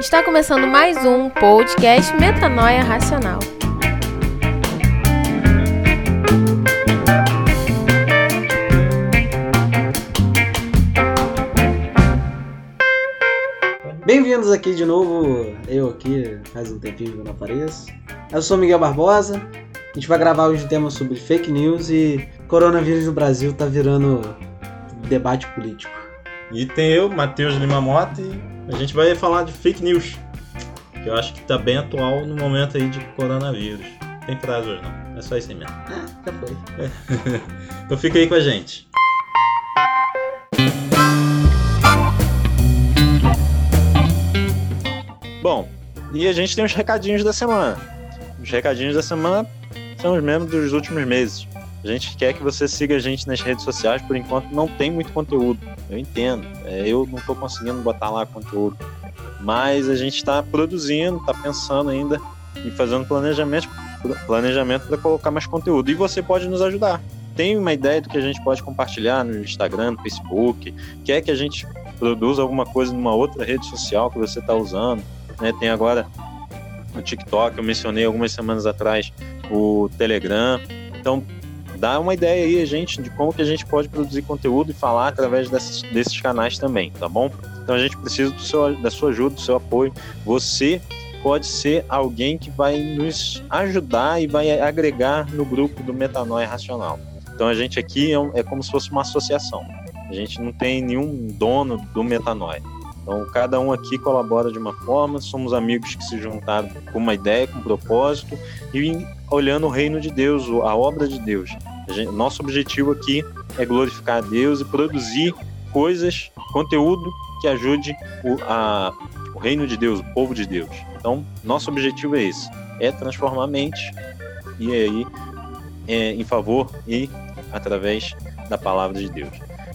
Está começando mais um podcast Metanoia Racional. Bem-vindos aqui de novo, eu aqui, faz um tempinho que eu não apareço. Eu sou Miguel Barbosa, a gente vai gravar hoje um tema sobre fake news e coronavírus no Brasil tá virando debate político. E tem eu, Matheus Lima, a gente vai falar de fake news, que eu acho que tá bem atual no momento aí de coronavírus. Não tem frase hoje não, é só isso aí mesmo. Já foi. Então fica aí com a gente. Bom, e a gente tem os recadinhos da semana. Os recadinhos da semana são os mesmos dos últimos meses. A gente quer que você siga a gente nas redes sociais, por enquanto não tem muito conteúdo. Eu entendo, eu não estou conseguindo botar lá conteúdo. Mas a gente está produzindo, está pensando ainda e fazendo planejamento para colocar mais conteúdo. E você pode nos ajudar. Tem uma ideia do que a gente pode compartilhar no Instagram, no Facebook? Quer que a gente produza alguma coisa numa outra rede social que você está usando? Né? Tem agora o TikTok, eu mencionei algumas semanas atrás, o Telegram. Então, dá uma ideia aí, gente, de como que a gente pode produzir conteúdo e falar através desses canais também, tá bom? Então a gente precisa da sua ajuda, do seu apoio. Você pode ser alguém que vai nos ajudar e vai agregar no grupo do Metanoia Racional. Então a gente aqui é como se fosse uma associação. A gente não tem nenhum dono do Metanoia. Então cada um aqui colabora de uma forma, somos amigos que se juntaram com uma ideia, com um propósito e olhando o reino de Deus, a obra de Deus. Nosso objetivo aqui é glorificar a Deus e produzir coisas, conteúdo que ajude o reino de Deus, o povo de Deus. Então nosso objetivo é esse, é transformar mentes e aí em favor e através da palavra de Deus.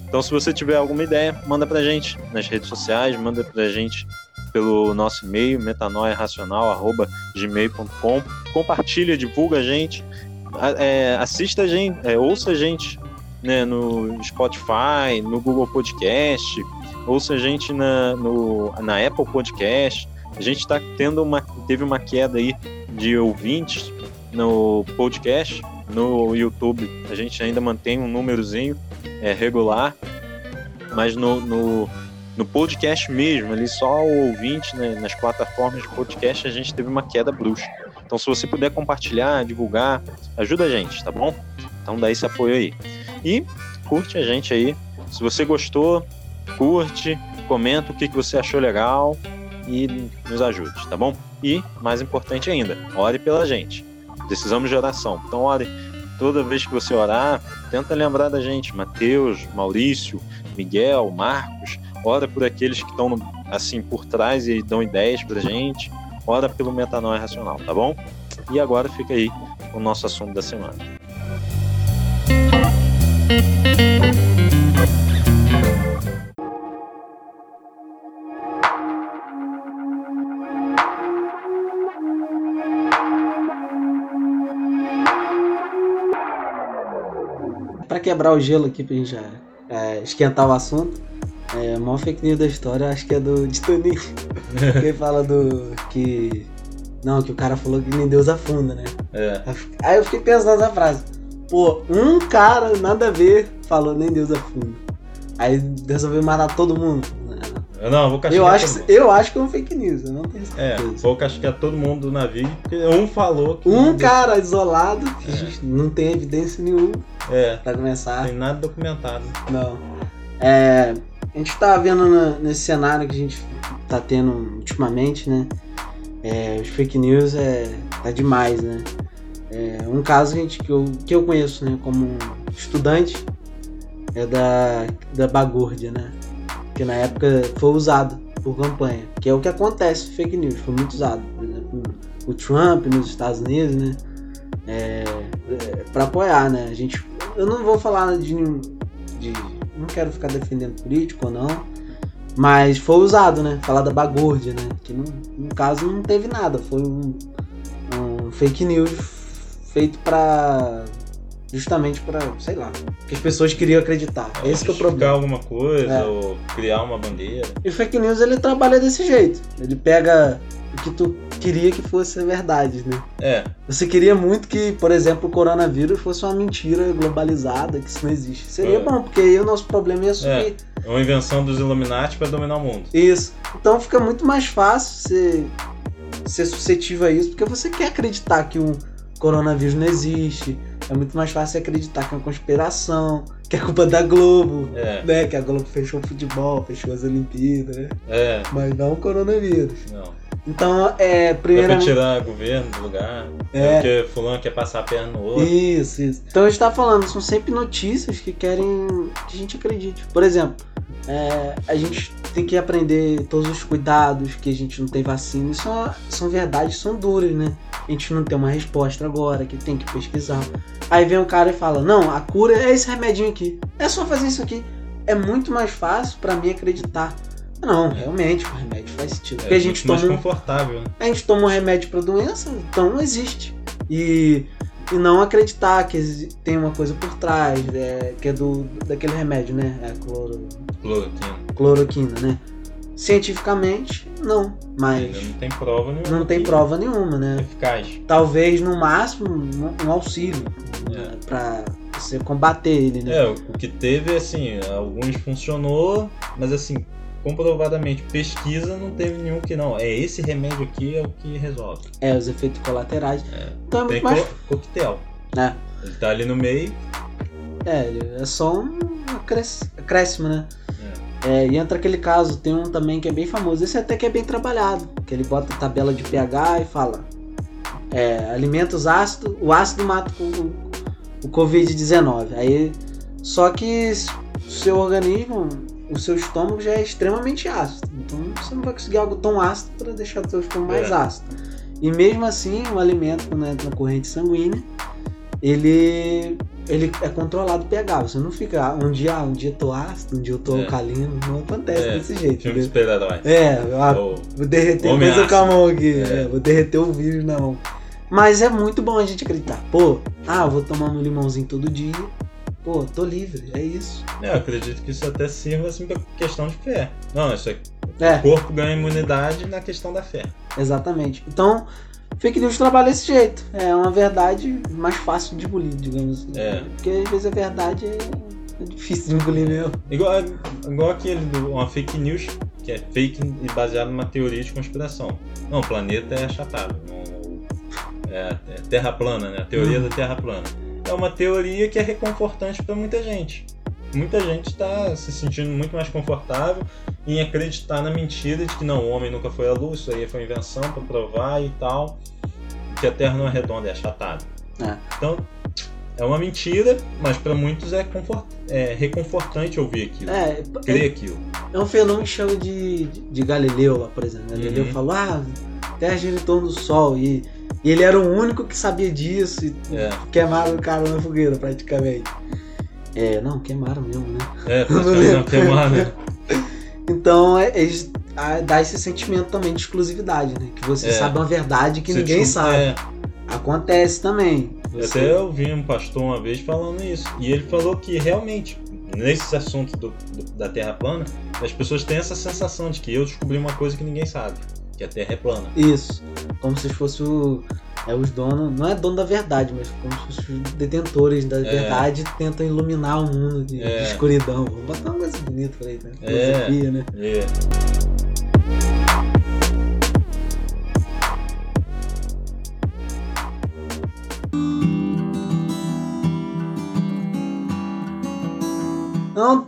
Então, se você tiver alguma ideia, manda pra gente nas redes sociais, manda pra gente pelo nosso e-mail, metanoiaracional@gmail.com. Compartilha, divulga a gente, assista a gente, ouça a gente, né, no Spotify, no Google Podcast, ouça a gente na Apple Podcast. A gente tá teve uma queda aí de ouvintes no podcast, no YouTube. A gente ainda mantém um númerozinho regular, mas no podcast mesmo, ali só o ouvinte, né, nas plataformas de podcast, a gente teve uma queda brusca. Então, se você puder compartilhar, divulgar, ajuda a gente, tá bom? Então, dá esse apoio aí. E curte a gente aí. Se você gostou, curte, comenta o que você achou legal e nos ajude, tá bom? E, mais importante ainda, ore pela gente. Precisamos de oração. Então, ore. Toda vez que você orar, tenta lembrar da gente, Matheus, Maurício, Miguel, Marcos, ora por aqueles que estão assim por trás e dão ideias pra gente, ora pelo Metanoia Racional, tá bom? E agora fica aí o nosso assunto da semana. Quebrar o gelo aqui pra gente já esquentar o assunto. A maior fake news da história, acho que é de Toninho. Quem fala que o cara falou que nem Deus afunda, né? É. Aí eu fiquei pensando nessa frase. Pô, um cara, nada a ver, falou nem Deus afunda. Aí resolveu matar todo mundo. Não, vou castigar eu acho que é um fake news, eu não tenho certeza. Vou castigar todo mundo do navio, porque um falou que... Um cara deu... isolado, que não tem evidência nenhuma, pra começar. Não tem nada documentado. Não. A gente tá vendo nesse cenário que a gente tá tendo ultimamente, né? Os fake news tá demais, né? Um caso que eu conheço, né, como estudante, é da Bagúrdia, né? Que na época foi usado por campanha, que é o que acontece, fake news, foi muito usado. Por exemplo, o Trump nos Estados Unidos, né? Pra apoiar, né? Eu não vou falar de não quero ficar defendendo político ou não, mas foi usado, né? Falar da Bagúrdia, né? Que no caso não teve nada, foi um fake news feito pra Justamente para, sei lá, que as pessoas queriam acreditar. Esse que é o problema. Criar alguma coisa, ou criar uma bandeira. E o fake news, ele trabalha desse jeito. Ele pega o que tu queria que fosse verdade, né? É. Você queria muito que, por exemplo, o coronavírus fosse uma mentira globalizada, que isso não existe. Seria bom, porque aí o nosso problema ia sumir. É uma invenção dos Illuminati para dominar o mundo. Isso. Então fica muito mais fácil ser suscetível a isso, porque você quer acreditar que o coronavírus não existe. É muito mais fácil acreditar que é uma conspiração, que é culpa da Globo, né? Que a Globo fechou o futebol, fechou as Olimpíadas, né? É. Mas não o coronavírus. Não. Então, primeiramente... Dá pra tirar o governo do lugar, porque fulano quer passar a perna no outro. Isso. Então, a gente tá falando, são sempre notícias que querem que a gente acredite. Por exemplo, a gente tem que aprender todos os cuidados, que a gente não tem vacina. Isso são verdades, são duras, né? A gente não tem uma resposta agora, que tem que pesquisar. Aí vem um cara e fala, não, a cura é esse remedinho aqui. É só fazer isso aqui. É muito mais fácil pra mim acreditar. Não, realmente, o remédio faz sentido. Porque a gente toma confortável. Né? A gente toma um remédio pra doença, então não existe. E não acreditar que tem uma coisa por trás, que é daquele remédio, né? É cloroquina, né? Cientificamente, não, mas... Não tem prova nenhuma. Não tem prova nenhuma, né? Eficaz. Talvez, no máximo, um auxílio pra você combater ele, né? É, o que teve, assim, alguns funcionou, mas assim... comprovadamente, pesquisa, não teve nenhum que não. É esse remédio aqui é o que resolve. É, os efeitos colaterais. É. Então é muito mais... coquetel. É. Ele tá ali no meio. É, é só um acréscimo, né? É, e entra aquele caso, tem um também que é bem famoso, esse até que é bem trabalhado, que ele bota a tabela de pH e fala alimentos ácidos, o ácido mata o Covid-19. Aí, só que o seu organismo... O seu estômago já é extremamente ácido. Então você não vai conseguir algo tão ácido para deixar o seu estômago mais ácido. E mesmo assim, o alimento, quando entra na corrente sanguínea, ele é controlado pH. Você não fica um dia eu tô ácido, um dia eu tô alcalino. Não acontece desse jeito. Filme de super-herói. Vou derreter o peso com a mão aqui. Vou derreter o vírus na mão. Mas é muito bom a gente acreditar. Eu vou tomar um limãozinho todo dia. Tô livre, é isso. Eu acredito que isso até sirva assim pra questão de fé. Não, isso aqui, o corpo ganha imunidade na questão da fé. Exatamente. Então, fake news trabalha desse jeito. É uma verdade mais fácil de engolir, digamos assim. É. Porque às vezes a verdade é difícil de engolir mesmo. Igual aquele uma fake news, que é fake e baseado numa teoria de conspiração. Não, o planeta é achatado. É terra plana, né? A teoria da terra plana. É uma teoria que é reconfortante para muita gente. Muita gente está se sentindo muito mais confortável em acreditar na mentira de que não, o homem nunca foi à luz, isso aí foi invenção para provar e tal, que a Terra não é redonda, é achatada. Então, é uma mentira, mas para muitos é reconfortante ouvir aquilo, crer aquilo. É um fenômeno que chama de Galileu, lá, por exemplo. Galileu falou, a Terra gira em torno do Sol e... E ele era o único que sabia disso e queimaram o cara na fogueira, praticamente. Não, queimaram mesmo, né? Queimaram. Então, dá esse sentimento também de exclusividade, né? Que você sabe uma verdade que ninguém sabe. Acontece também. Até eu vi um pastor uma vez falando isso. E ele falou que realmente, nesse assunto da Terra plana, as pessoas têm essa sensação de que eu descobri uma coisa que ninguém sabe. Que a Terra é plana. Isso. Como se fosse os donos... Não é dono da verdade, mas como se fosse os detentores da verdade tentam iluminar o mundo de escuridão. Vamos botar uma coisa bonita pra aí, né? Filosofia, né?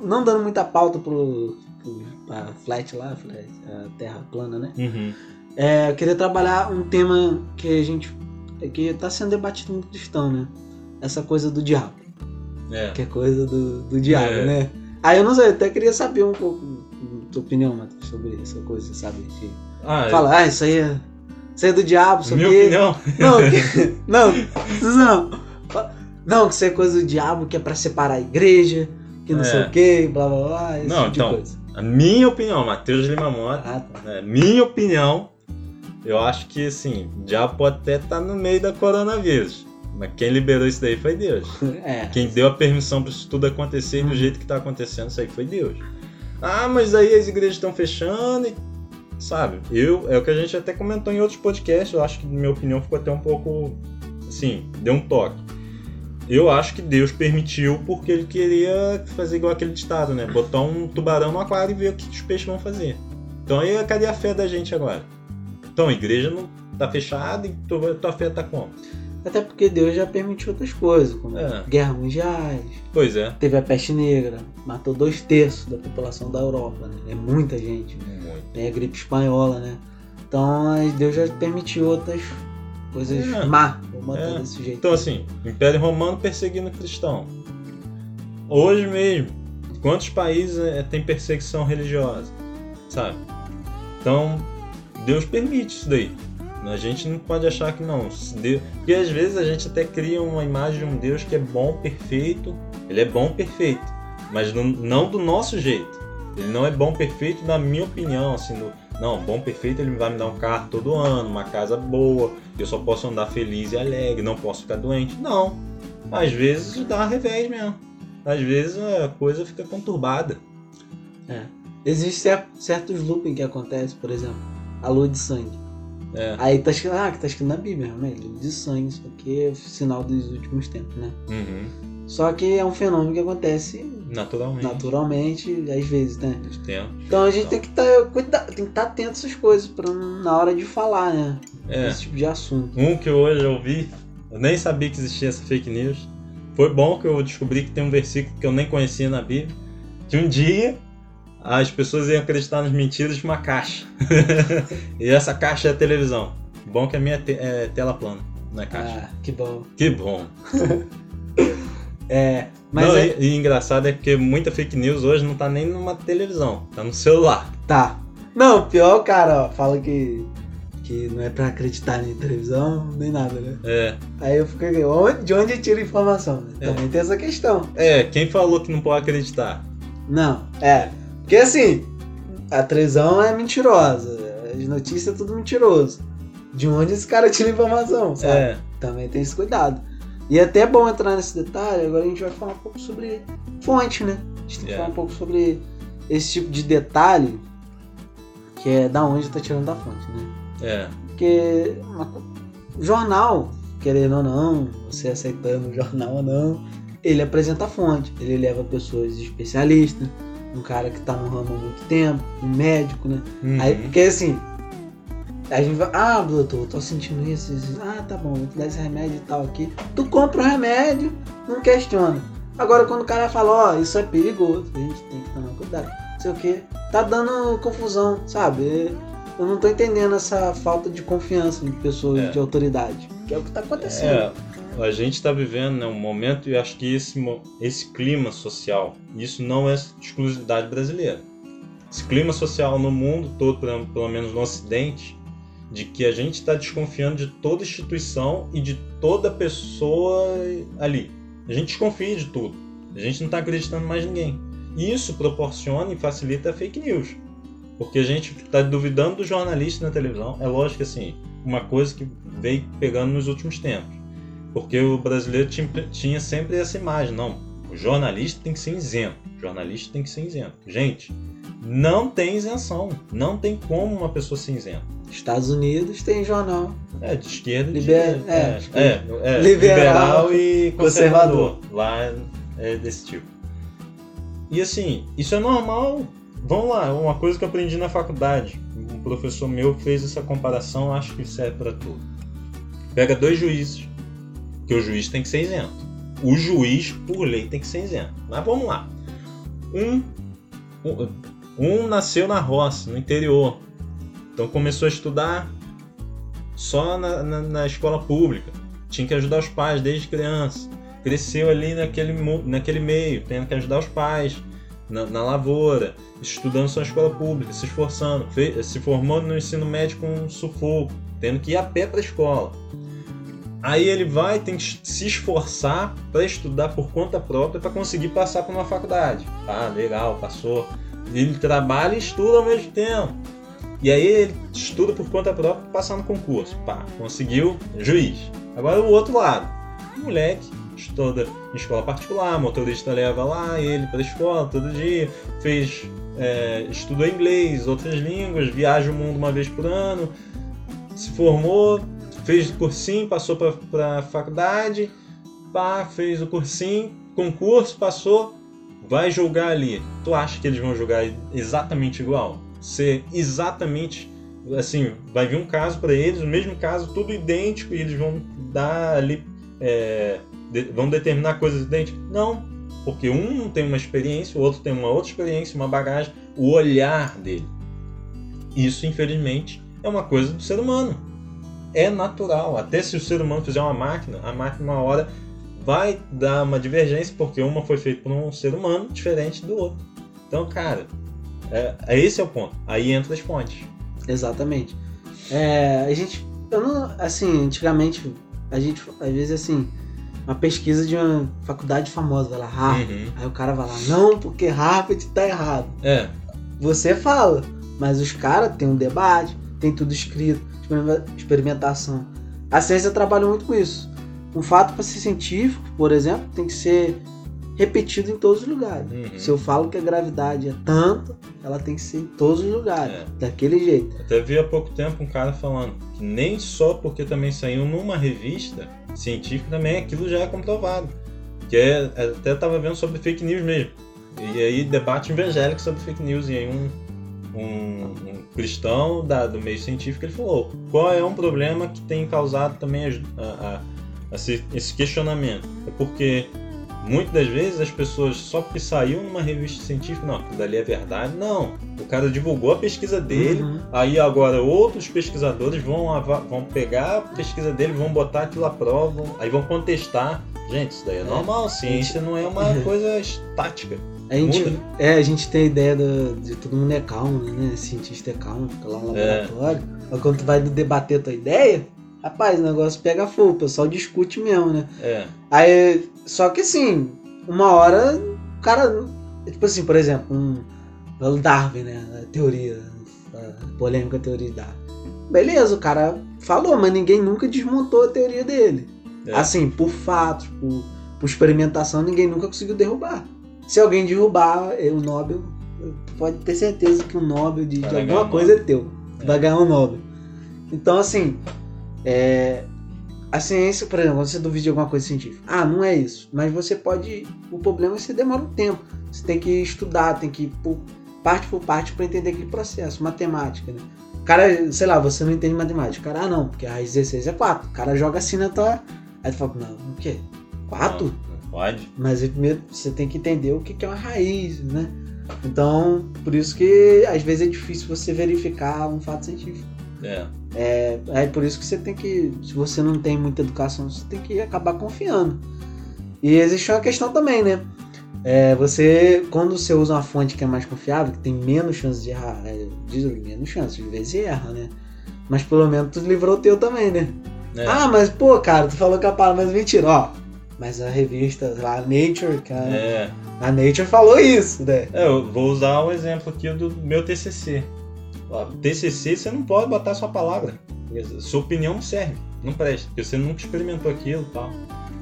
Não dando muita pauta pra flat lá, a terra plana, né? Eu queria trabalhar um tema que tá sendo debatido no cristão, né? Essa coisa do diabo. Que é coisa do diabo, né? Aí eu não sei, eu até queria saber um pouco tua opinião, Matheus, sobre essa coisa, sabe? Que fala, isso aí é... Isso aí é do diabo, sabe? Minha opinião? Não, que isso é coisa do diabo, que é pra separar a igreja, que não sei o que, blá blá blá, esse tipo de coisa. A minha opinião, Matheus Lima Mora, minha opinião, eu acho que, assim, o diabo pode até estar no meio da coronavírus. Mas quem liberou isso daí foi Deus. É. Quem deu a permissão para isso tudo acontecer do jeito que está acontecendo, isso aí foi Deus. Ah, mas aí as igrejas estão fechando e... Sabe, é o que a gente até comentou em outros podcasts, eu acho que, na minha opinião, ficou até um pouco... Assim, deu um toque. Eu acho que Deus permitiu porque ele queria fazer igual aquele ditado, né? Botar um tubarão no aquário e ver o que os peixes vão fazer. Então aí, cadê a fé da gente agora? Então, a igreja não tá fechada e tua fé tá como? Até porque Deus já permitiu outras coisas, como guerras mundiais. Pois é. Teve a peste negra, matou 2/3 da população da Europa, né? É muita gente. Muito. Tem a gripe espanhola, né? Então, Deus já permitiu outras coisas má, matando desse jeito. Então, assim, Império Romano perseguindo cristão. Hoje mesmo, quantos países tem perseguição religiosa, sabe? Então, Deus permite isso daí. A gente não pode achar que não. Porque às vezes a gente até cria uma imagem de um Deus que é bom, perfeito. Ele é bom, perfeito. Mas não do nosso jeito. Ele não é bom, perfeito na minha opinião. Assim, não, bom, perfeito, ele vai me dar um carro todo ano, uma casa boa. Eu só posso andar feliz e alegre, não posso ficar doente. Não. Às vezes dá revés mesmo. Às vezes a coisa fica conturbada. É. Existem certos looping que acontecem, por exemplo, a lua de sangue. É. Aí tá escrito, tá escrito na Bíblia, né? Lua de sangue, isso aqui é sinal dos últimos tempos, né? Uhum. Só que é um fenômeno que acontece naturalmente às vezes, né? Então a gente tem que estar atento a essas coisas pra, na hora de falar, né? Esse tipo de assunto. Um que hoje eu ouvi, eu nem sabia que existia essa fake news. Foi bom que eu descobri que tem um versículo que eu nem conhecia na Bíblia, que um dia as pessoas iam acreditar nas mentiras de uma caixa. E essa caixa é a televisão. Bom que a minha é tela plana, não é caixa. Ah, que bom. Que bom. Mas não, e engraçado é que muita fake news hoje não tá nem numa televisão, tá no celular. Tá. Não, pior, cara, fala que não é pra acreditar nem televisão, nem nada, né? É. Aí eu fiquei, de onde tira informação? Também tem essa questão. É, quem falou que não pode acreditar? Não, Porque assim, a televisão é mentirosa, as notícias é tudo mentiroso. De onde esse cara tira informação, sabe? É. Também tem esse cuidado. E até é bom entrar nesse detalhe, agora a gente vai falar um pouco sobre fonte, né? A gente tem que falar um pouco sobre esse tipo de detalhe, que é da onde tá tirando da fonte, né? É. Porque jornal, querendo ou não, você aceitando o jornal ou não, ele apresenta a fonte, ele leva pessoas especialistas, um cara que tá no ramo há muito tempo, um médico, né? Uhum. Aí, porque assim, a gente vai, doutor, tô sentindo isso, tá bom, vou te dar esse remédio e tal aqui. Tu compra o remédio, não questiona. Agora, quando o cara fala, isso é perigoso, a gente tem que tomar cuidado, não sei o que, tá dando confusão, sabe? Eu não tô entendendo essa falta de confiança de pessoas, de autoridade, que é o que tá acontecendo. A gente tá vivendo, né, um momento, e acho que esse clima social, isso não é exclusividade brasileira. Esse clima social no mundo todo, pelo menos no Ocidente, de que a gente está desconfiando de toda instituição e de toda pessoa ali. A gente desconfia de tudo. A gente não tá acreditando mais em ninguém. E isso proporciona e facilita a fake news. Porque a gente tá duvidando do jornalista na televisão. É lógico que, assim, uma coisa que veio pegando nos últimos tempos. Porque o brasileiro tinha sempre essa imagem, não, o jornalista tem que ser isento, Gente, não tem isenção, não tem como uma pessoa ser isenta. Estados Unidos tem jornal. De esquerda e liberal e conservador. Lá é desse tipo. E assim, isso é normal. Vamos lá, uma coisa que eu aprendi na faculdade, um professor meu fez essa comparação, acho que serve para tudo. Pega dois juízes. Porque o juiz tem que ser isento. O juiz, por lei, tem que ser isento. Mas vamos lá. Um nasceu na roça, no interior. Então começou a estudar só na escola pública. Tinha que ajudar os pais desde criança. Cresceu ali naquele meio, tendo que ajudar os pais, na lavoura, estudando só na escola pública, se esforçando. Se formou no ensino médio com sufoco, tendo que ir a pé para a escola. Aí ele tem que se esforçar para estudar por conta própria para conseguir passar por uma faculdade. Legal, passou. Ele trabalha e estuda ao mesmo tempo. E aí ele estuda por conta própria para passar no concurso. Conseguiu, juiz. Agora o outro lado. O moleque estuda em escola particular, motorista leva lá ele para a escola todo dia, estuda inglês, outras línguas, viaja o mundo uma vez por ano, se formou, fez o cursinho, passou para a faculdade, fez o cursinho, concurso, passou, vai julgar ali. Tu acha que eles vão julgar exatamente igual? Ser exatamente, assim, vai vir um caso para eles, o mesmo caso, tudo idêntico, e eles vão dar ali, vão determinar coisas idênticas? Não, porque um tem uma experiência, o outro tem uma outra experiência, uma bagagem, o olhar dele. Isso, infelizmente, é uma coisa do ser humano. É natural. Até se o ser humano fizer uma máquina, a máquina uma hora vai dar uma divergência, porque uma foi feita por um ser humano diferente do outro. Então, cara, esse é o ponto. Aí entra as fontes. Exatamente. Antigamente, a gente, às vezes, assim, uma pesquisa de uma faculdade famosa, vai lá, Harvard. Uhum. Aí o cara vai lá, não, porque Harvard tá errado. É. Você fala, mas os caras têm um debate, tem tudo escrito, experimentação. A ciência trabalha muito com isso. Um fato, para ser científico, por exemplo, tem que ser repetido em todos os lugares. Uhum. Se eu falo que a gravidade é tanto, ela tem que ser em todos os lugares, daquele jeito. Até vi há pouco tempo um cara falando que nem só porque também saiu numa revista científica também aquilo já é comprovado. Que até estava vendo sobre fake news mesmo. E aí debate evangélico sobre fake news, e aí um cristão do meio científico, ele falou qual é um problema que tem causado também esse questionamento. É porque muitas das vezes as pessoas, só porque saiu numa revista científica, não, aquilo dali é verdade. Não, o cara divulgou a pesquisa dele, aí agora outros pesquisadores vão pegar a pesquisa dele, vão botar aquilo à prova, aí vão contestar. Gente, isso daí é normal, ciência não é uma coisa estática. A gente tem a ideia de todo mundo é calmo, né? Cientista é calmo, fica lá no laboratório. Mas quando tu vai debater a tua ideia, rapaz, o negócio pega fogo, o pessoal discute mesmo, né? Aí, só que assim, uma hora o cara, tipo assim, por exemplo, Darwin, né? A polêmica teoria de Darwin. Beleza, o cara falou, mas ninguém nunca desmontou a teoria dele. Assim, por fatos, por experimentação, ninguém nunca conseguiu derrubar. Se alguém derrubar o Nobel, pode ter certeza que o Nobel de alguma coisa é teu. Vai ganhar um Nobel. Então, assim, a ciência, por exemplo, quando você duvida de alguma coisa científica, não é isso. Mas você pode. O problema é que você demora um tempo. Você tem que estudar, tem que ir por parte para entender aquele processo. Matemática, né? O cara, sei lá, você não entende matemática. O cara, não, porque a raiz de 16 é 4. O cara joga assim na tua. Aí tu fala, não, o quê? 4? Pode. Mas primeiro você tem que entender o que é uma raiz, né? Então, por isso que às vezes é difícil você verificar um fato científico. É por isso que você tem que, se você não tem muita educação, você tem que acabar confiando. E existe uma questão também, né? Quando você usa uma fonte que é mais confiável, que tem menos chance de errar, menos chance, às vezes erra, né? Mas pelo menos tu livrou o teu também, né? Mas pô, cara, tu falou que a parada, mas mentira, Mas a revista lá, Nature, cara. A Nature falou isso, né? Eu vou usar um exemplo aqui do meu TCC. TCC, você não pode botar sua palavra. Sua opinião não serve, não presta, porque você nunca experimentou aquilo e tal.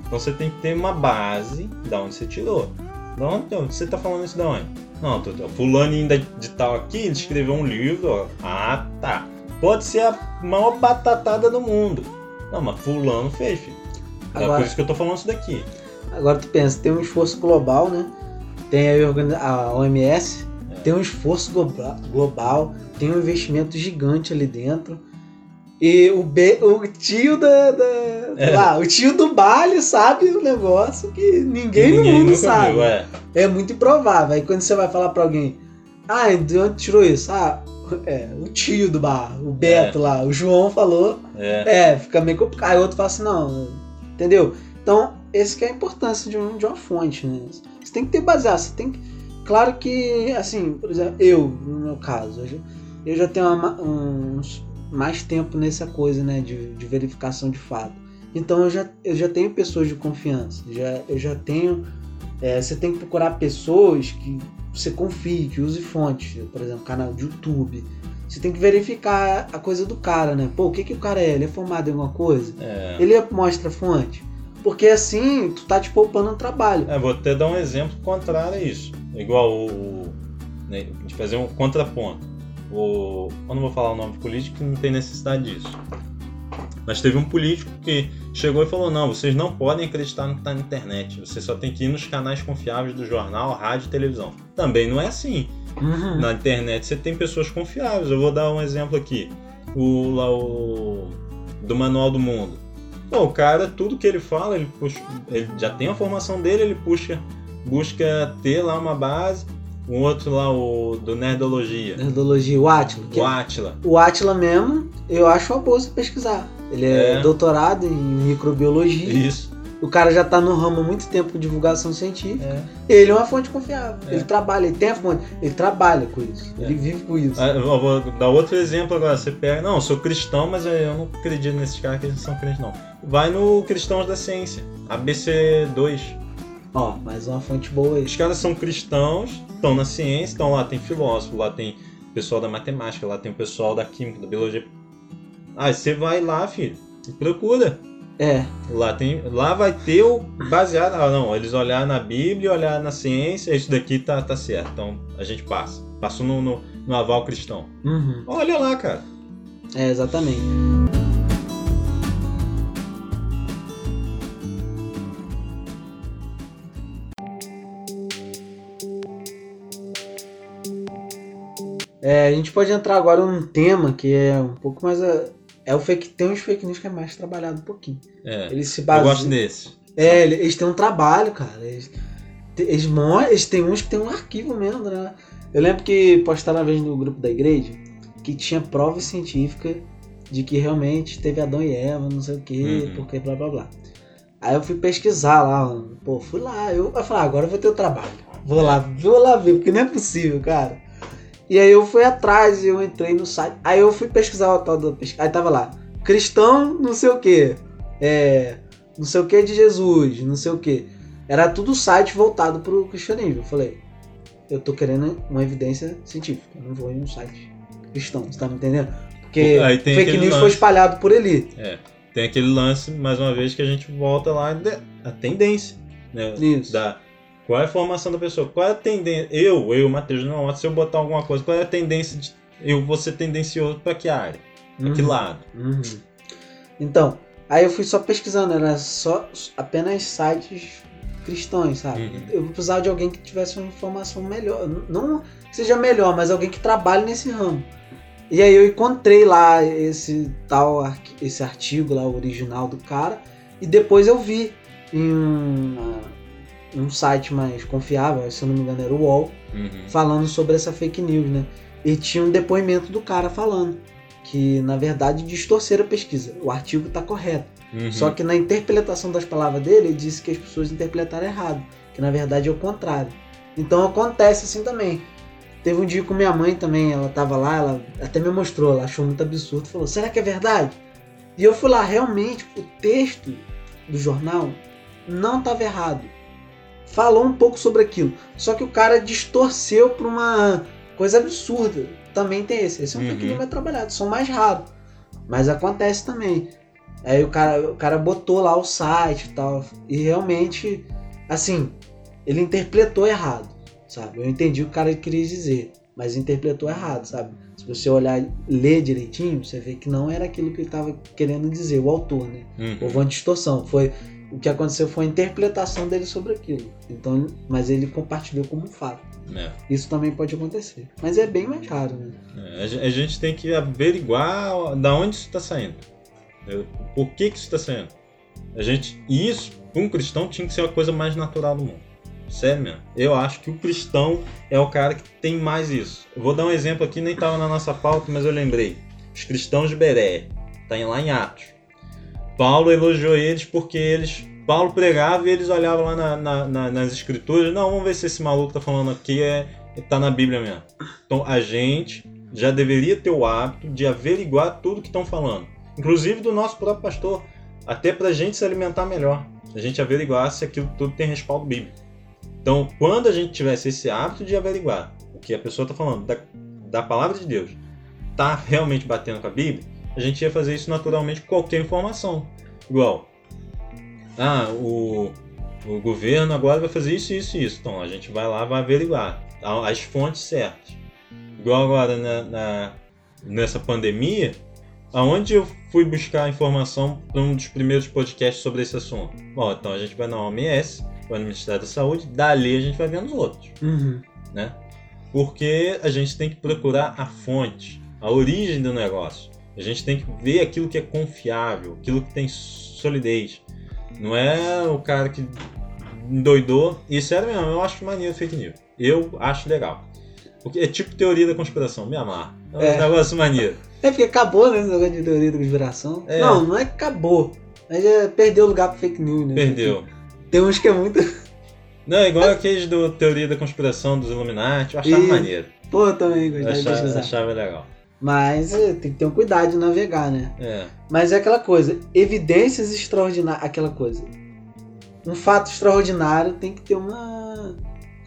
Então você tem que ter uma base da onde você tirou. Da onde você tá falando isso da onde? Não, fulano ainda de tal aqui, ele escreveu um livro, tá. Pode ser a maior batatada do mundo. Não, mas fulano fez, filho. Agora, é por isso que eu tô falando isso daqui. Agora tu pensa, tem um esforço global, né? Tem a OMS, tem um esforço global, tem um investimento gigante ali dentro. E o tio o tio do baile sabe um negócio que ninguém no mundo sabe. É muito improvável. Aí quando você vai falar pra alguém, de onde tirou isso? O tio do bar, o Beto lá, o João falou. Fica meio complicado. Aí o outro fala assim, não. Entendeu? Então, essa que é a importância de uma fonte, né? Você tem que ter baseado, você tem que... Claro que, assim, por exemplo, no meu caso, eu já tenho mais tempo nessa coisa, né, de verificação de fato. Então, eu já tenho pessoas de confiança, eu já tenho... você tem que procurar pessoas que você confie, que use fontes, por exemplo, canal de YouTube. Você tem que verificar a coisa do cara, né? Pô, o que o cara é? Ele é formado em alguma coisa? Ele mostra a fonte? porque assim tu tá te poupando no trabalho. É, vou até dar um exemplo contrário a isso. Igual o... né, de fazer um contraponto. Eu não vou falar o nome de político, que não tem necessidade disso. Mas teve um político que chegou e falou: não, vocês não podem acreditar no que está na internet. Você só tem que ir nos canais confiáveis do jornal, rádio e televisão. Também não é assim. Uhum. Na internet você tem pessoas confiáveis. Eu vou dar um exemplo aqui. O do Manual do Mundo. Pô, o cara, tudo que ele fala, ele já tem a formação dele, ele busca ter lá uma base. O outro lá, o do Nerdologia. Nerdologia, o Atila. O Atila mesmo, eu acho uma boa você pesquisar. Ele é doutorado em microbiologia. Isso. O cara já tá no ramo há muito tempo de divulgação científica. É. Ele é uma fonte confiável. É. Ele trabalha, ele tem a fonte. Ele trabalha com isso. É. Ele vive com isso. Eu vou dar outro exemplo agora. Você pega... Não, eu sou cristão, mas eu não acredito nesses caras que eles são crentes, não. Vai no Cristãos da Ciência. ABC2. Ó, mais uma fonte boa aí. Os caras são cristãos, estão na ciência, então lá tem filósofo, lá tem pessoal da matemática, lá tem o pessoal da química, da biologia. Aí você vai lá, filho, e procura. É. Lá vai ter o baseado. Ah, não, eles olharam na Bíblia, olharam na ciência, isso daqui tá certo. Então a gente passa. Passou no aval cristão. Uhum. Olha lá, cara. É, exatamente. É, a gente pode entrar agora num tema que é um pouco mais... tem uns fake news que é mais trabalhado um pouquinho. É, eles se baseiam, eu gosto desse. É, eles têm um trabalho, cara. Eles têm uns que tem um arquivo mesmo, né? Eu lembro que postaram uma vez no grupo da igreja que tinha prova científica de que realmente teve Adão e Eva, não sei o quê, porque blá blá blá. Aí eu fui pesquisar lá, eu falei, agora eu vou ter o trabalho. Vou lá ver, porque não é possível, cara. E aí eu fui atrás, eu entrei no site, aí eu fui pesquisar o tal da pesquisa, aí tava lá, cristão não sei o que, não sei o que de Jesus, não sei o que, era tudo site voltado pro cristianismo. Eu falei, eu tô querendo uma evidência científica, eu não vou em um site cristão, você tá me entendendo? Porque fake news foi espalhado por ele. É, tem aquele lance, mais uma vez, que a gente volta lá, a tendência, né? Isso. Qual é a formação da pessoa? Qual é a tendência? Eu, Matheus, não, se eu botar alguma coisa, qual é a tendência de eu vou ser tendencioso para que área? Para que lado? Uhum. Então, aí eu fui só pesquisando, era apenas sites cristãos, sabe? Uhum. Eu precisava de alguém que tivesse uma informação melhor, não que seja melhor, mas alguém que trabalhe nesse ramo. E aí eu encontrei lá esse artigo lá, o original do cara, e depois eu vi em um site mais confiável, se eu não me engano era o UOL, falando sobre essa fake news, né? E tinha um depoimento do cara falando que, na verdade, distorceram a pesquisa. O artigo tá correto. Só que na interpretação das palavras dele, ele disse que as pessoas interpretaram errado, que na verdade é o contrário. Então acontece assim também. Teve um dia com minha mãe também, ela tava lá, ela até me mostrou, ela achou muito absurdo, falou, será que é verdade? E eu fui lá, realmente, o texto do jornal não tava errado. Falou um pouco sobre aquilo. Só que o cara distorceu para uma coisa absurda. Também tem esse. Esse é um fake news mais trabalhado. São mais raros. Mas acontece também. Aí o cara botou lá o site e tal. E realmente, assim, ele interpretou errado, sabe? Eu entendi o que o cara queria dizer. Mas interpretou errado, sabe? Se você olhar e ler direitinho, você vê que não era aquilo que ele estava querendo dizer, o autor, né? Houve uma distorção. O que aconteceu foi a interpretação dele sobre aquilo. Então, mas ele compartilhou como fato. É. Isso também pode acontecer. Mas é bem mais raro, né? A gente tem que averiguar da onde isso está saindo. Por que isso está saindo? Isso, para um cristão, tinha que ser a coisa mais natural do mundo. Sério mesmo. Eu acho que o cristão é o cara que tem mais isso. Eu vou dar um exemplo aqui, nem estava na nossa pauta, mas eu lembrei. Os cristãos de Bereia. Está lá em Atos. Paulo elogiou eles porque Paulo pregava e eles olhavam lá nas escrituras. Não, vamos ver se esse maluco tá falando aqui tá na Bíblia mesmo. Então a gente já deveria ter o hábito de averiguar tudo que estão falando. Inclusive do nosso próprio pastor. Até pra gente se alimentar melhor. A gente averiguar se aquilo tudo tem respaldo bíblico. Então quando a gente tivesse esse hábito de averiguar o que a pessoa tá falando da palavra de Deus, tá realmente batendo com a Bíblia? A gente ia fazer isso naturalmente com qualquer informação. Igual, ah, o governo agora vai fazer isso, isso e isso. Então, a gente vai lá, vai averiguar as fontes certas. Igual agora nessa pandemia, aonde eu fui buscar informação para um dos primeiros podcasts sobre esse assunto? Bom, então a gente vai na OMS, vai no Ministério da Saúde, dali a gente vai vendo os outros. Uhum. Né? Porque a gente tem que procurar a fonte, a origem do negócio. A gente tem que ver aquilo que é confiável, aquilo que tem solidez. Não é o cara que endoidou. E sério mesmo, eu acho maneiro fake news. Eu acho legal. Porque é tipo teoria da conspiração, me amarra. É um negócio maneiro. É porque acabou, né, esse negócio de teoria da conspiração. É. Não é que acabou. Mas já perdeu o lugar pro fake news, né? Perdeu. Tem uns que é muito... Não, é igual aqueles do teoria da conspiração dos Illuminati. Eu achava maneiro. Pô, eu também gostava de pesquisar. Eu achava legal. Mas tem que ter um cuidado de navegar, né? É. Mas é aquela coisa, evidências extraordinárias, aquela coisa. Um fato extraordinário tem que ter uma...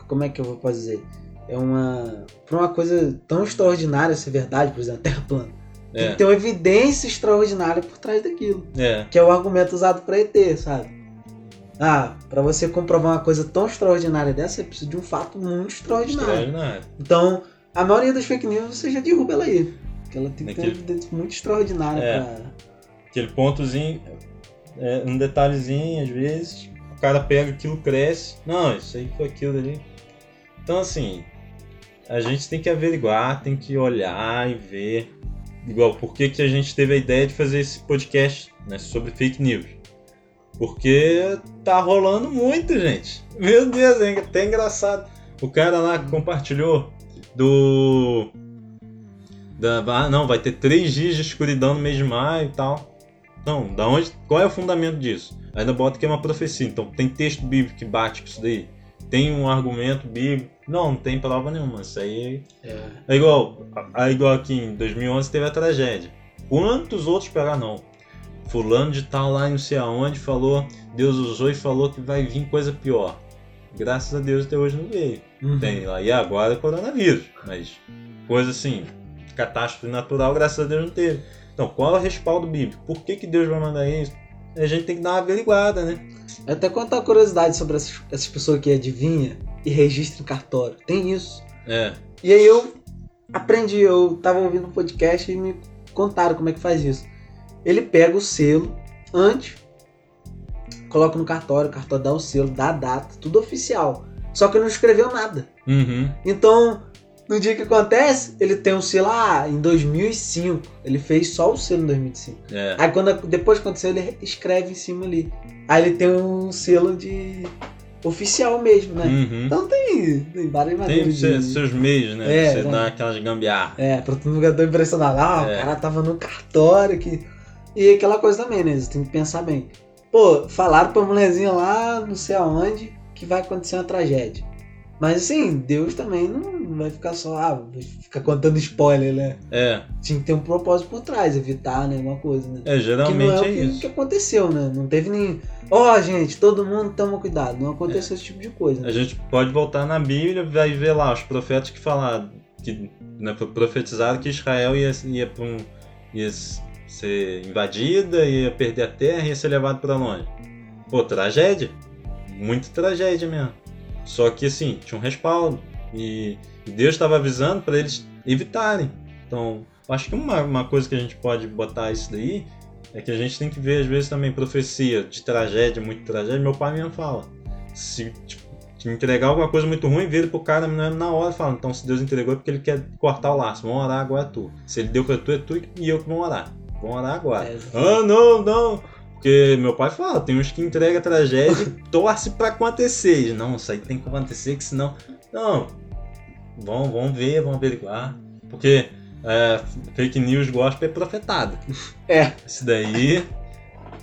Como é que eu vou dizer? É uma... Para uma coisa tão extraordinária ser verdade, por exemplo, a Terra plana. É. Tem que ter uma evidência extraordinária por trás daquilo. É. Que é o argumento usado para ET, sabe? Ah, para você comprovar uma coisa tão extraordinária dessa, você precisa de um fato muito extraordinário. Então... A maioria das fake news você já derruba ela aí. Porque ela tem aquele... um muito extraordinário pra... Aquele pontozinho, um detalhezinho, às vezes, o cara pega aquilo, cresce. Não, isso aí foi aquilo ali. Então, assim, a gente tem que averiguar, tem que olhar e ver. Igual, por que a gente teve a ideia de fazer esse podcast, né, sobre fake news? Porque tá rolando muito, gente. Meu Deus, é até engraçado. O cara lá compartilhou... vai ter 3 dias de escuridão no mês de maio e tal. Então, qual é o fundamento disso? Ainda bota que é uma profecia. Então, tem texto bíblico que bate com isso daí? Tem um argumento bíblico? Não tem prova nenhuma. Isso aí é igual aqui em 2011 teve a tragédia. Quantos outros pegaram? Não. Fulano de tal lá não sei aonde falou, Deus usou e falou que vai vir coisa pior. Graças a Deus até hoje não veio. Uhum. Tem lá, e agora é coronavírus, mas coisa assim, catástrofe natural, graças a Deus não teve. Então, qual é o respaldo bíblico? Por que Deus vai mandar isso? A gente tem que dar uma averiguada, né? Até contar uma curiosidade sobre essas pessoas que adivinham e registram cartório. Tem isso. É. E aí eu aprendi, eu tava ouvindo um podcast e me contaram como é que faz isso. Ele pega o selo antes, coloca no cartório, o cartório dá o selo, dá a data, tudo oficial. Só que não escreveu nada. Uhum. Então, no dia que acontece, ele tem um selo, em 2005. Ele fez só o selo em 2005. É. Aí, depois que aconteceu, ele escreve em cima ali. Aí ele tem um selo de... oficial mesmo, né? Uhum. Então tem várias maneiras. Tem seus meios, né? Você dá aquelas gambiarras. Pra todo mundo ficar impressionado. O cara tava no cartório aqui. E aquela coisa também, né? Você tem que pensar bem. Pô, falaram pra mulherzinha lá, não sei aonde, que vai acontecer uma tragédia. Mas assim, Deus também não vai ficar só, vai ficar contando spoiler, né? É. Tinha que ter um propósito por trás, evitar, né, alguma coisa, né? Geralmente é isso. O que aconteceu, né? Não teve nem... gente, todo mundo toma cuidado. Não aconteceu esse tipo de coisa. Né? A gente pode voltar na Bíblia e vai ver lá os profetas que falaram, que profetizaram que Israel ia ser invadida, ia perder a terra, ia ser levado pra longe. Pô, tragédia. Muita tragédia mesmo. Só que assim, tinha um respaldo. E Deus estava avisando para eles evitarem. Então, acho que uma coisa que a gente pode botar isso daí é que a gente tem que ver, às vezes, também profecia de tragédia, muito tragédia. Meu pai mesmo fala. Se te entregar alguma coisa muito ruim, vira pro cara na hora e fala. Então, se Deus entregou é porque ele quer cortar o laço. Vamos orar agora tu. Se ele deu para tu, é tu e eu que vão orar. Vamos orar agora. Não. Porque meu pai fala, tem uns que entregam a tragédia e torce pra acontecer. Não, isso aí tem que acontecer, que senão... Não, vamos averiguar. Porque fake news gospel é profetada. É. Isso daí...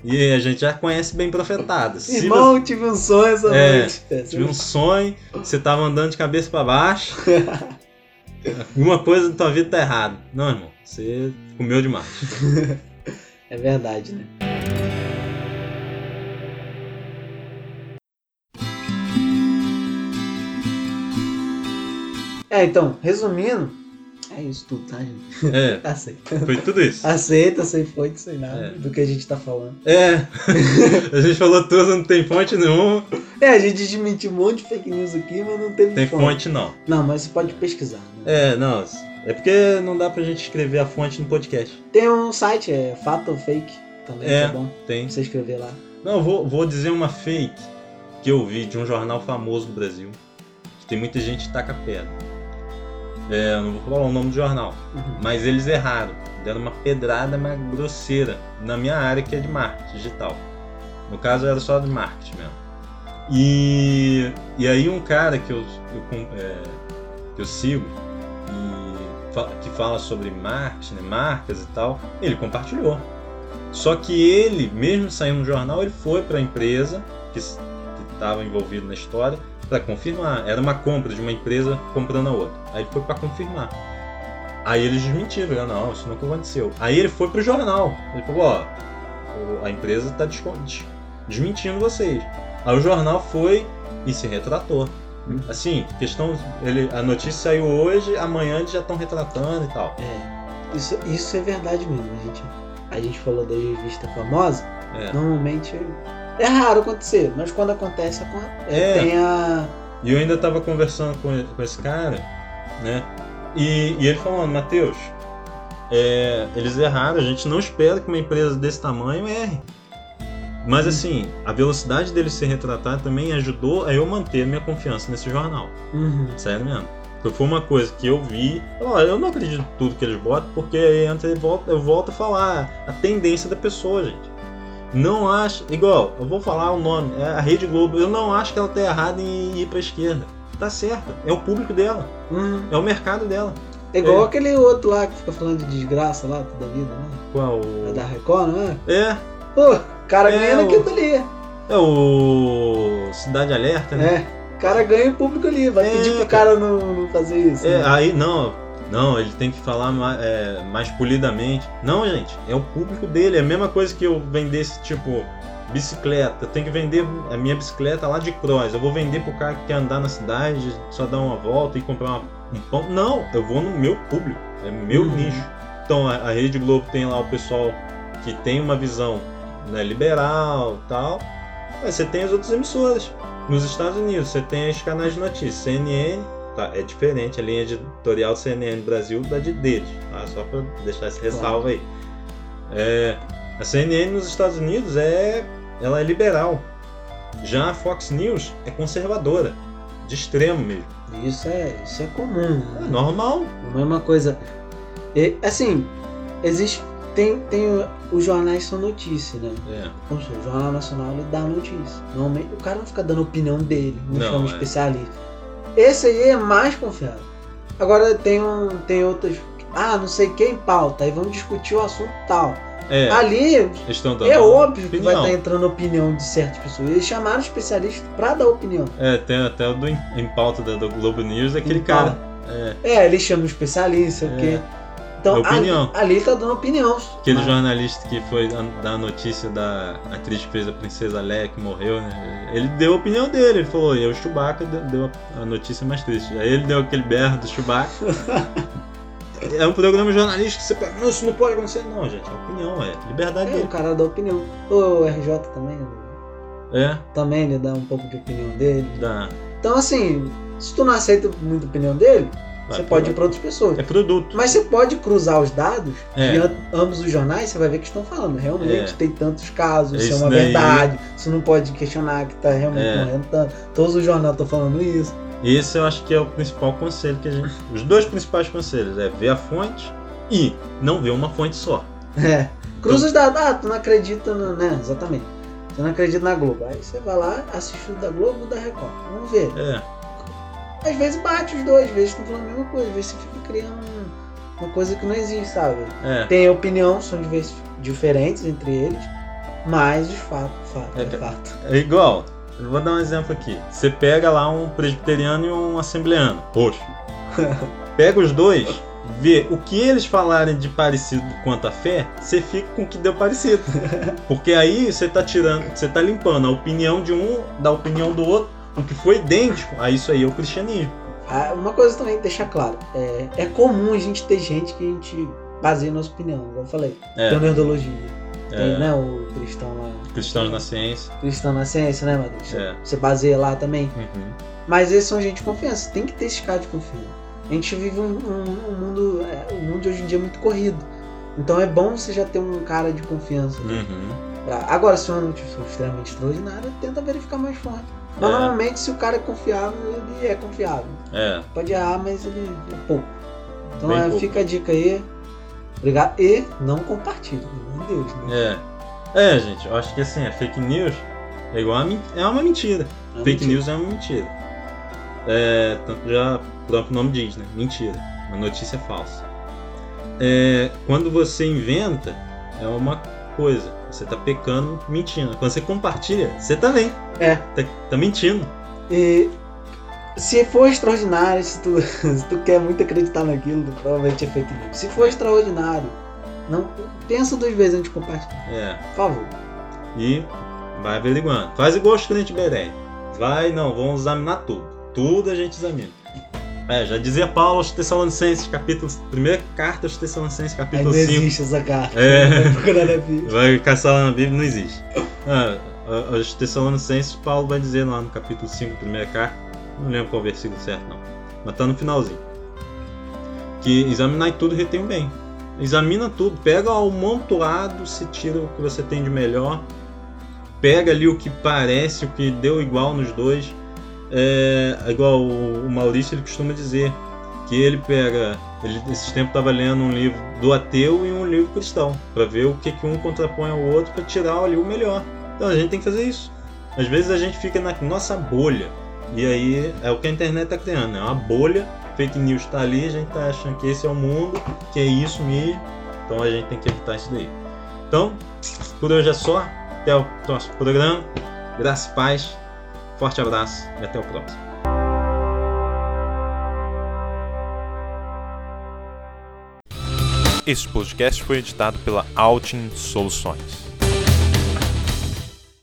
E a gente já conhece bem profetada. Irmão, tive um sonho essa noite. Tive um sonho, você tava andando de cabeça pra baixo. Alguma coisa na tua vida tá errada. Não, irmão, você comeu demais. É verdade, né? Então, resumindo, caiu isso tudo, tá, gente? É. Aceita. Foi tudo isso. Aceita, sem fonte, sem nada do que a gente tá falando. É. A gente falou tudo, não tem fonte nenhuma. É, a gente desmentiu um monte de fake news aqui, mas não teve fonte. Tem fonte, não. Não, mas você pode pesquisar. Né? É, não. É porque não dá pra gente escrever a fonte no podcast. Tem um site, é Fato ou Fake, também tá bom. Tem. Pra você escrever lá. Não, vou dizer uma fake que eu vi de um jornal famoso do Brasil. Que tem muita gente que taca pedra. É, não vou falar o nome do jornal. Uhum. Mas eles erraram. Deram uma pedrada mais grosseira na minha área, que é de marketing digital. No caso, era só de marketing mesmo. E aí um cara que eu sigo, que fala sobre marketing, né, marcas e tal, ele compartilhou. Só que ele, mesmo saindo no jornal, ele foi para a empresa que estava envolvida na história para confirmar. Era uma compra de uma empresa comprando a outra. Aí ele foi para confirmar. Aí eles desmentiram, não, isso nunca aconteceu. Aí ele foi para o jornal. Ele falou, ó, a empresa está desmentindo vocês. Aí o jornal foi e se retratou. Assim, questão, a notícia saiu hoje, amanhã eles já estão retratando e tal. É, isso é verdade mesmo, gente. A gente falou da revista famosa, normalmente é raro acontecer, mas quando acontece, tem a... E eu ainda estava conversando com esse cara, né, e ele falando, Matheus, eles erraram, a gente não espera que uma empresa desse tamanho erre. Mas assim, a velocidade dele se retratar também ajudou a eu manter a minha confiança nesse jornal. Uhum. Sério mesmo. Porque foi uma coisa que eu vi. Olha, eu não acredito em tudo que eles botam, porque aí antes eu volto a falar a tendência da pessoa, gente. Não acho... Igual, eu vou falar o nome. É a Rede Globo. Eu não acho que ela tá errada em ir pra esquerda. Tá certa. É o público dela. Uhum. É o mercado dela. É igual aquele outro lá que fica falando de desgraça lá toda a vida, né? Qual? É da Record, não é? É. Pô, o cara ganha naquilo ali. É o Cidade Alerta, né? É, o cara ganha o público ali, vai pedir pro cara não fazer isso. É, né? Aí não, ele tem que falar mais polidamente. Não, gente, é o público dele, é a mesma coisa que eu vendesse, tipo, bicicleta. Eu tenho que vender a minha bicicleta lá de cross, eu vou vender pro cara que quer andar na cidade, só dar uma volta e comprar um pão. Não, eu vou no meu público, é meu nicho. Então, a Rede Globo tem lá o pessoal que tem uma visão, né, liberal e tal. Mas você tem as outras emissoras. Nos Estados Unidos, você tem os canais de notícias. CNN, tá, é diferente. A linha editorial do CNN Brasil da de deles. Tá? Só para deixar esse ressalvo aí. É, a CNN nos Estados Unidos ela é liberal. Já a Fox News é conservadora. De extremo mesmo. Isso é comum. Né? É normal. A mesma coisa. E, assim, existe... Tem os jornais são notícia, né? É. Então, o Jornal Nacional, ele dá notícia. Normalmente o cara não fica dando opinião dele, não chama especialista. Esse aí é mais confiável. Agora tem outras... Ah, não sei quem pauta, aí vamos discutir o assunto tal. É. Ali é óbvio que vai estar entrando opinião de certas pessoas. Eles chamaram especialistas pra dar opinião. É, tem até o em pauta do Globo News, aquele cara. É, eles chamam especialista, porque... Então, ali ele tá dando opinião. Aquele jornalista que foi dar a notícia da atriz que fez a Princesa Leia, que morreu, né? Ele deu a opinião dele, ele falou, e o Chewbacca deu a notícia mais triste. Aí ele deu aquele berro do Chewbacca. É um programa jornalístico que você fala, isso não pode acontecer. Não, gente, é opinião, liberdade dele. O cara dá opinião. O RJ também, né? Também ele dá um pouco de opinião dele. Dá. Então, assim, se tu não aceita muito a opinião dele... Você pode ir para outras pessoas. É produto. Mas você pode cruzar os dados de ambos os jornais, você vai ver que estão falando. Realmente tem tantos casos, isso é uma verdade. Você não pode questionar que está realmente morrendo tanto. Todos os jornais estão falando isso. Esse eu acho que é o principal conselho que a gente... Os dois principais conselhos é ver a fonte e não ver uma fonte só. É. Cruza os dados. Ah, tu não acredita, né? Exatamente. Tu não acredita na Globo. Aí você vai lá, assiste o da Globo ou da Record. Vamos ver. Às vezes bate os dois, às vezes estão falando a mesma coisa, às vezes você fica criando uma coisa que não existe, sabe? Tem opinião, são diferentes entre eles, mas de fato é fato. É igual, eu vou dar um exemplo aqui. Você pega lá um presbiteriano e um assembleano, poxa. Pega os dois, vê o que eles falarem de parecido quanto à fé, você fica com o que deu parecido. Porque aí você tá limpando a opinião de um da opinião do outro. O que foi idêntico a isso aí é o cristianismo. Uma coisa também, deixar claro, é comum a gente ter gente que a gente baseia na nossa opinião, como eu falei. Tem Nerdologia. Tem, né, o cristão lá. Cristãos da Ciência. Cristão na Ciência, né, Matheus? Você baseia lá também. Uhum. Mas esses são gente de confiança. Tem que ter esse cara de confiança. A gente vive um mundo... O mundo de hoje em dia é muito corrido. Então é bom você já ter um cara de confiança. Uhum. Agora, se é uma notícia extremamente extraordinária, tenta verificar mais forte. Mas normalmente, se o cara é confiável, ele é confiável. Pode errar, mas ele é pouco. Então fica a dica aí. Obrigado. E não compartilhe. Meu Deus, né? Gente, eu acho que assim, fake news é igual é uma mentira. É fake news é uma mentira. Já o próprio nome diz, né? Mentira. Uma notícia falsa. Quando você inventa, é uma coisa. Você tá pecando, mentindo. Quando você compartilha, você também. Tá mentindo. E se for extraordinário, se tu quer muito acreditar naquilo, provavelmente é fake news. Se for extraordinário, não pensa duas vezes antes de compartilhar. Por favor. E vai averiguando. Faz igual os clientes berém. Vamos examinar tudo. Tudo a gente examina. Já dizia Paulo aos Tessalonicenses, primeira carta aos Tessalonicenses, capítulo 5. Não existe essa carta. Vai caçar lá na Bíblia, não existe. Aos Tessalonicenses, Paulo vai dizer lá no capítulo 5, primeira carta, não lembro qual versículo certo não, mas tá no finalzinho, que examinar tudo retém o bem. Examina tudo, pega ao amontoado, se tira o que você tem de melhor, pega ali o que parece, o que deu igual nos dois. Igual o Maurício, ele costuma dizer que ele esses tempos estava lendo um livro do ateu e um livro cristão, para ver o que um contrapõe ao outro, para tirar ali o melhor. Então a gente tem que fazer isso. Às vezes a gente fica na nossa bolha, e aí é o que a internet tá criando, né? Uma bolha, fake news tá ali, a gente tá achando que esse é o mundo, que é isso mesmo. Então a gente tem que evitar isso daí. Então, por hoje é só. Até o próximo programa. Graça e paz. Forte abraço e até o próximo. Este podcast foi editado pela Altin Soluções.